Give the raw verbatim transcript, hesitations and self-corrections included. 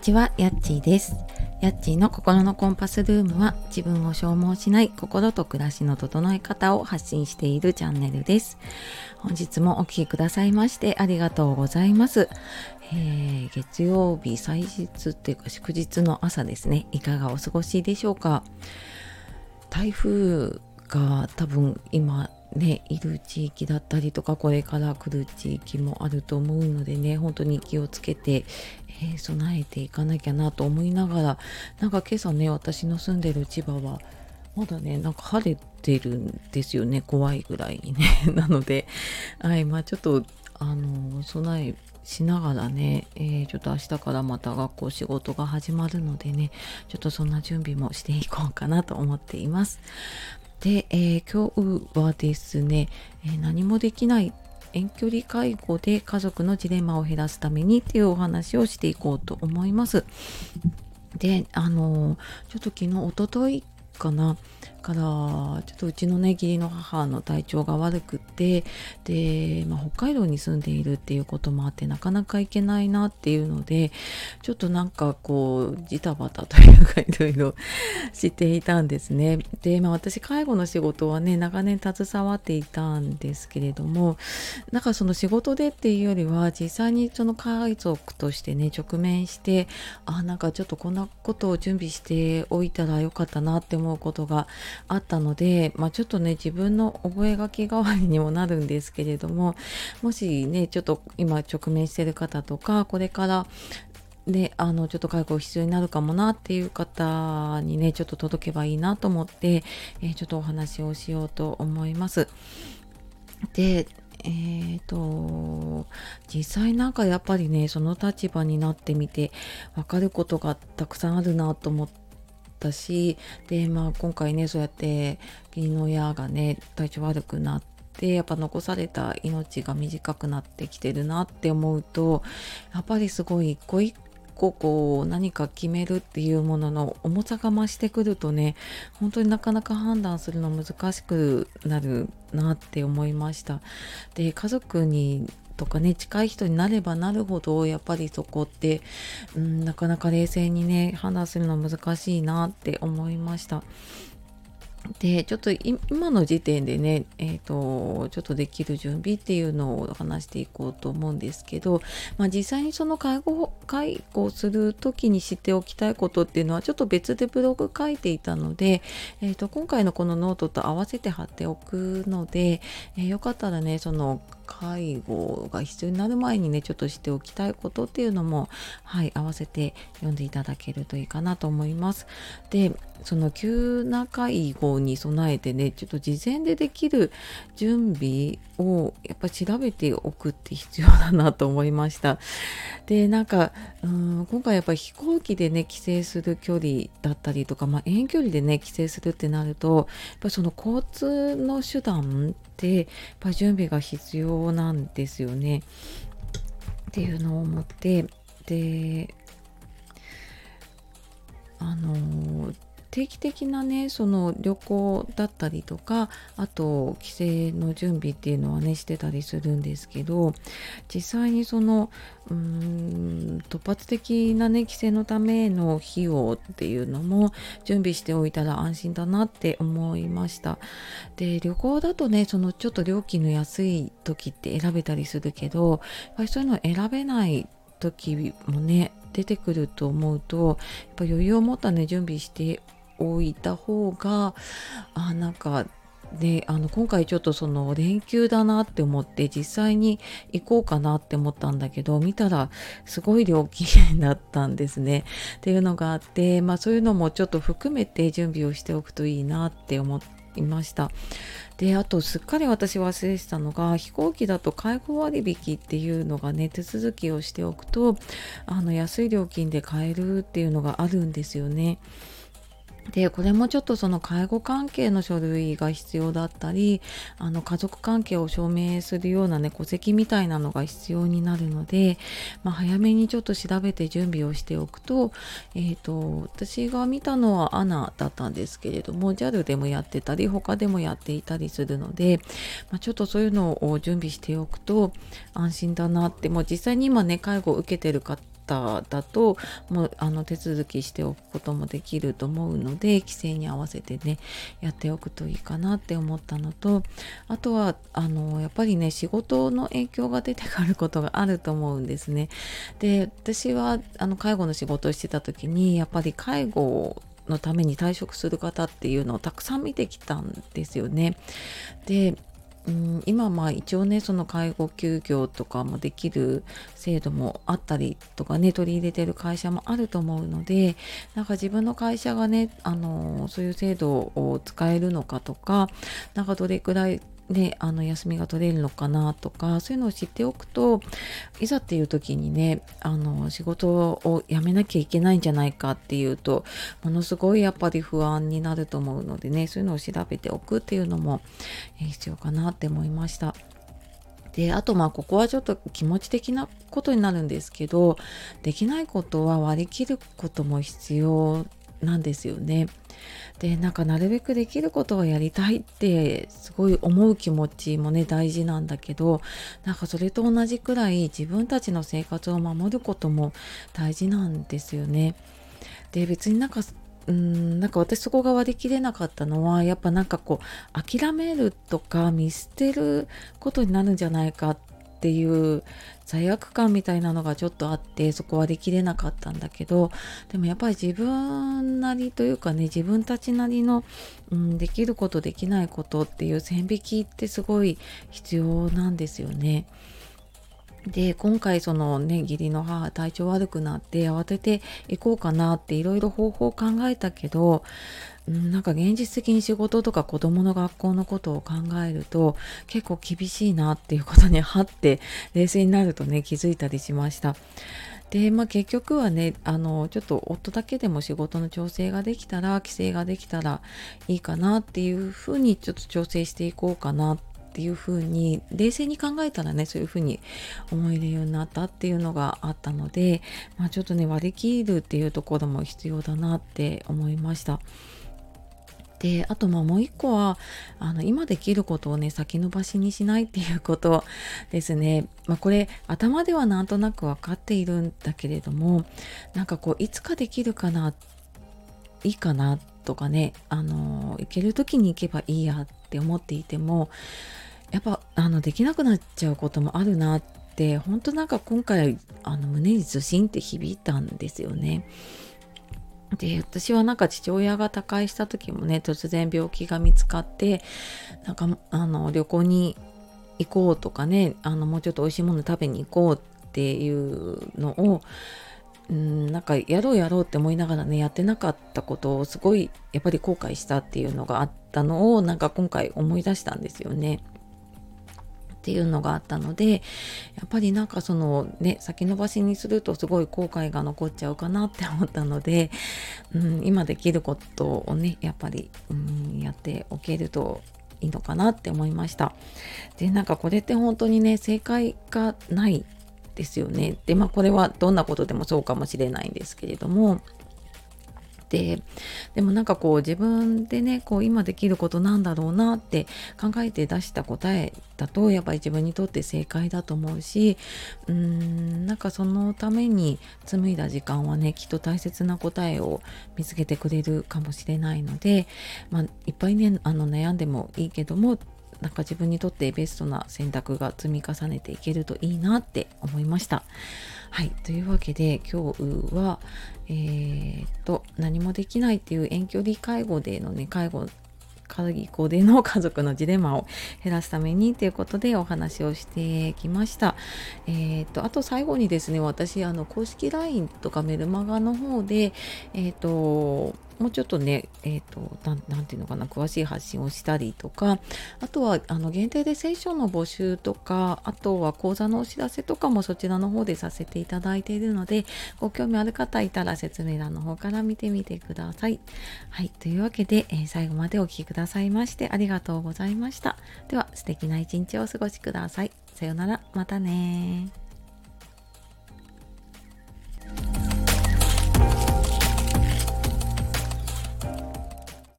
ちは、やっちーです。やっちーの心のコンパスルームは、自分を消耗しない心と暮らしの整え方を発信しているチャンネルです。本日もお聞きくださいましてありがとうございます。えー、月曜日、祭日っていうか祝日の朝ですね。いかがお過ごしでしょうか。台風が多分今、ね、いる地域だったりとかこれから来る地域もあると思うのでね、本当に気をつけて、えー、備えていかなきゃなと思いながら、なんか今朝ね、私の住んでる千葉はまだね、なんか晴れてるんですよね、怖いぐらいにねなので、はい、まあちょっとあの備えしながらね、えー、ちょっと明日からまた学校仕事が始まるのでね、ちょっとそんな準備もしていこうかなと思っています。で、えー、今日はですね、えー、何もできない遠距離介護で家族のジレンマを減らすためにっていうお話をしていこうと思います。で、あのー、ちょっと昨日おとといかなからちょっとうちのね、義理の母の体調が悪くて、で、まあ、北海道に住んでいるっていうこともあってなかなか行けないなっていうので、ちょっとなんかこうジタバタというかいろいろしていたんですね。で、まあ、私介護の仕事はね長年携わっていたんですけれども、なんかその仕事でっていうよりは実際にその家族としてね直面して、あ、なんかちょっとこんなことを準備しておいたらよかったなって思うことがあったので、まあ、ちょっとね自分の覚書き代わりにもなるんですけれども、もしねちょっと今直面している方とかこれからであのちょっと介護必要になるかもなっていう方にねちょっと届けばいいなと思って、えー、ちょっとお話をしようと思います。で、えーと実際なんかやっぱりねその立場になってみて分かることがたくさんあるなと思ってだし、で、まあ、今回ねそうやって義理の親がね体調悪くなってやっぱ残された命が短くなってきてるなって思うと、やっぱりすごい一個一個こう何か決めるっていうものの重さが増してくるとね、本当になかなか判断するの難しくなるなって思いました。で、家族にとかね近い人になればなるほどやっぱりそこって、うん、なかなか冷静にね判断するの難しいなって思いました。で、ちょっと今の時点でね、えーと、ちょっとできる準備っていうのを話していこうと思うんですけど、まあ、実際にその介護、介護する時に知っておきたいことっていうのはちょっと別でブログ書いていたので、えーと、今回のこのノートと合わせて貼っておくので、えー、よかったらねその介護が必要になる前にねちょっとしておきたいことっていうのも、はい、合わせて読んでいただけるといいかなと思います。で、その急な介護に備えてねちょっと事前でできる準備をやっぱ調べておくって必要だなと思いました。で、なんかうーん今回やっぱり飛行機でね帰省する距離だったりとか、まあ、遠距離でね帰省するってなるとやっぱその交通の手段ってやっぱ準備が必要なんですよねっていうのを思って、であのー定期的なねその旅行だったりとかあと帰省の準備っていうのはねしてたりするんですけど、実際にそのうーん突発的なね帰省のための費用っていうのも準備しておいたら安心だなって思いました。で、旅行だとねそのちょっと料金の安い時って選べたりするけど、やっぱりそういうの選べない時もね出てくると思うと、やっぱ余裕を持ったね準備しておいた方が、あ、なんかであの今回ちょっとその連休だなって思って実際に行こうかなって思ったんだけど、見たらすごい料金だったんですねっていうのがあって、まあそういうのもちょっと含めて準備をしておくといいなって思いました。で、あとすっかり私忘れてたのが、飛行機だと介護割引っていうのがね手続きをしておくとあの安い料金で買えるっていうのがあるんですよね。で、これもちょっとその介護関係の書類が必要だったり、あの家族関係を証明するようなね戸籍みたいなのが必要になるので、まあ、早めにちょっと調べて準備をしておくと、えっと私が見たのはアナだったんですけれども ジャル でもやってたり他でもやっていたりするので、まあ、ちょっとそういうのを準備しておくと安心だなって、もう実際に今ね介護を受けてる方方だともうあの手続きしておくこともできると思うので、規制に合わせてねやっておくといいかなって思ったのと、あとはあのやっぱりね仕事の影響が出てくることがあると思うんですね。で、私はあの介護の仕事をしてた時にやっぱり介護をのために退職する方っていうのをたくさん見てきたんですよね。で、うん、今まあ一応ねその介護休業とかもできる制度もあったりとかね、取り入れてる会社もあると思うので、なんか自分の会社がねあのそういう制度を使えるのかとか、なんかどれくらいであの休みが取れるのかなとか、そういうのを知っておくといざっていう時にねあの仕事を辞めなきゃいけないんじゃないかっていうとものすごいやっぱり不安になると思うのでね、そういうのを調べておくっていうのも必要かなって思いました。で、あとまあここはちょっと気持ち的なことになるんですけど、できないことは割り切ることも必要なんですよね。で、なんかなるべくできることをやりたいってすごい思う気持ちもね大事なんだけど、なんかそれと同じくらい自分たちの生活を守ることも大事なんですよね。で、別になんかうーんなんか私そこが割り切れなかったのはやっぱなんかこう諦めるとか見捨てることになるんじゃないかっていう罪悪感みたいなのがちょっとあって、そこは割り切れなかったんだけど、でもやっぱり自分なりというかね自分たちなりの、うん、できることできないことっていう線引きってすごい必要なんですよね。で、今回そのね義理の母体調悪くなって慌てていこうかなっていろいろ方法を考えたけど、なんか現実的に仕事とか子どもの学校のことを考えると結構厳しいなっていうことにはって冷静になるとね気づいたりしました。で、まあ、結局はねあのちょっと夫だけでも仕事の調整ができたら規制ができたらいいかなっていうふうにちょっと調整していこうかなってっていう風に冷静に考えたらねそういう風に思えるようになったっていうのがあったので、まあ、ちょっとね割り切るっていうところも必要だなって思いました。で、あとまあもう一個はあの今できることをね先延ばしにしないっていうことですね。まあ、これ頭ではなんとなく分かっているんだけれども、なんかこういつかできるかないいかなとかねあの行ける時に行けばいいやって思っていてもやっぱあのできなくなっちゃうこともあるなって本当なんか今回あの胸にズシンって響いたんですよね。で、私はなんか父親が他界した時もね突然病気が見つかって、なんかあの旅行に行こうとかねあのもうちょっとおいしいもの食べに行こうっていうのをうんなんかやろうやろうって思いながらねやってなかったことをすごいやっぱり後悔したっていうのがあったのをなんか今回思い出したんですよねっていうのがあったので、やっぱりなんかそのね先延ばしにするとすごい後悔が残っちゃうかなって思ったので、うん今できることをねやっぱりうんやっておけるといいのかなって思いました。で、なんかこれって本当にね正解がないですよね。で、まあこれはどんなことでもそうかもしれないんですけれども、で、でもなんかこう自分でねこう今できることなんだろうなって考えて出した答えだとやっぱり自分にとって正解だと思うし、うーんなんかそのために紡いだ時間はねきっと大切な答えを見つけてくれるかもしれないので、まあ、いっぱいねあの悩んでもいいけどもなんか自分にとってベストな選択が積み重ねていけるといいなって思いました。はい、というわけで今日は、えー、っと何もできないっていう遠距離介護でのね介護介護での家族のジレンマを減らすためにということでお話をしてきました。えー、っとあと最後にですね、私あの公式 ライン とかメルマガの方でえー、っともうちょっとね、えっと、なん、なんていうのかな、詳しい発信をしたりとか、あとはあの限定でセッションの募集とか、あとは講座のお知らせとかもそちらの方でさせていただいているので、ご興味ある方いたら説明欄の方から見てみてください。はい、というわけで、えー、最後までお聞きくださいましてありがとうございました。では素敵な一日をお過ごしください。さようなら、またね。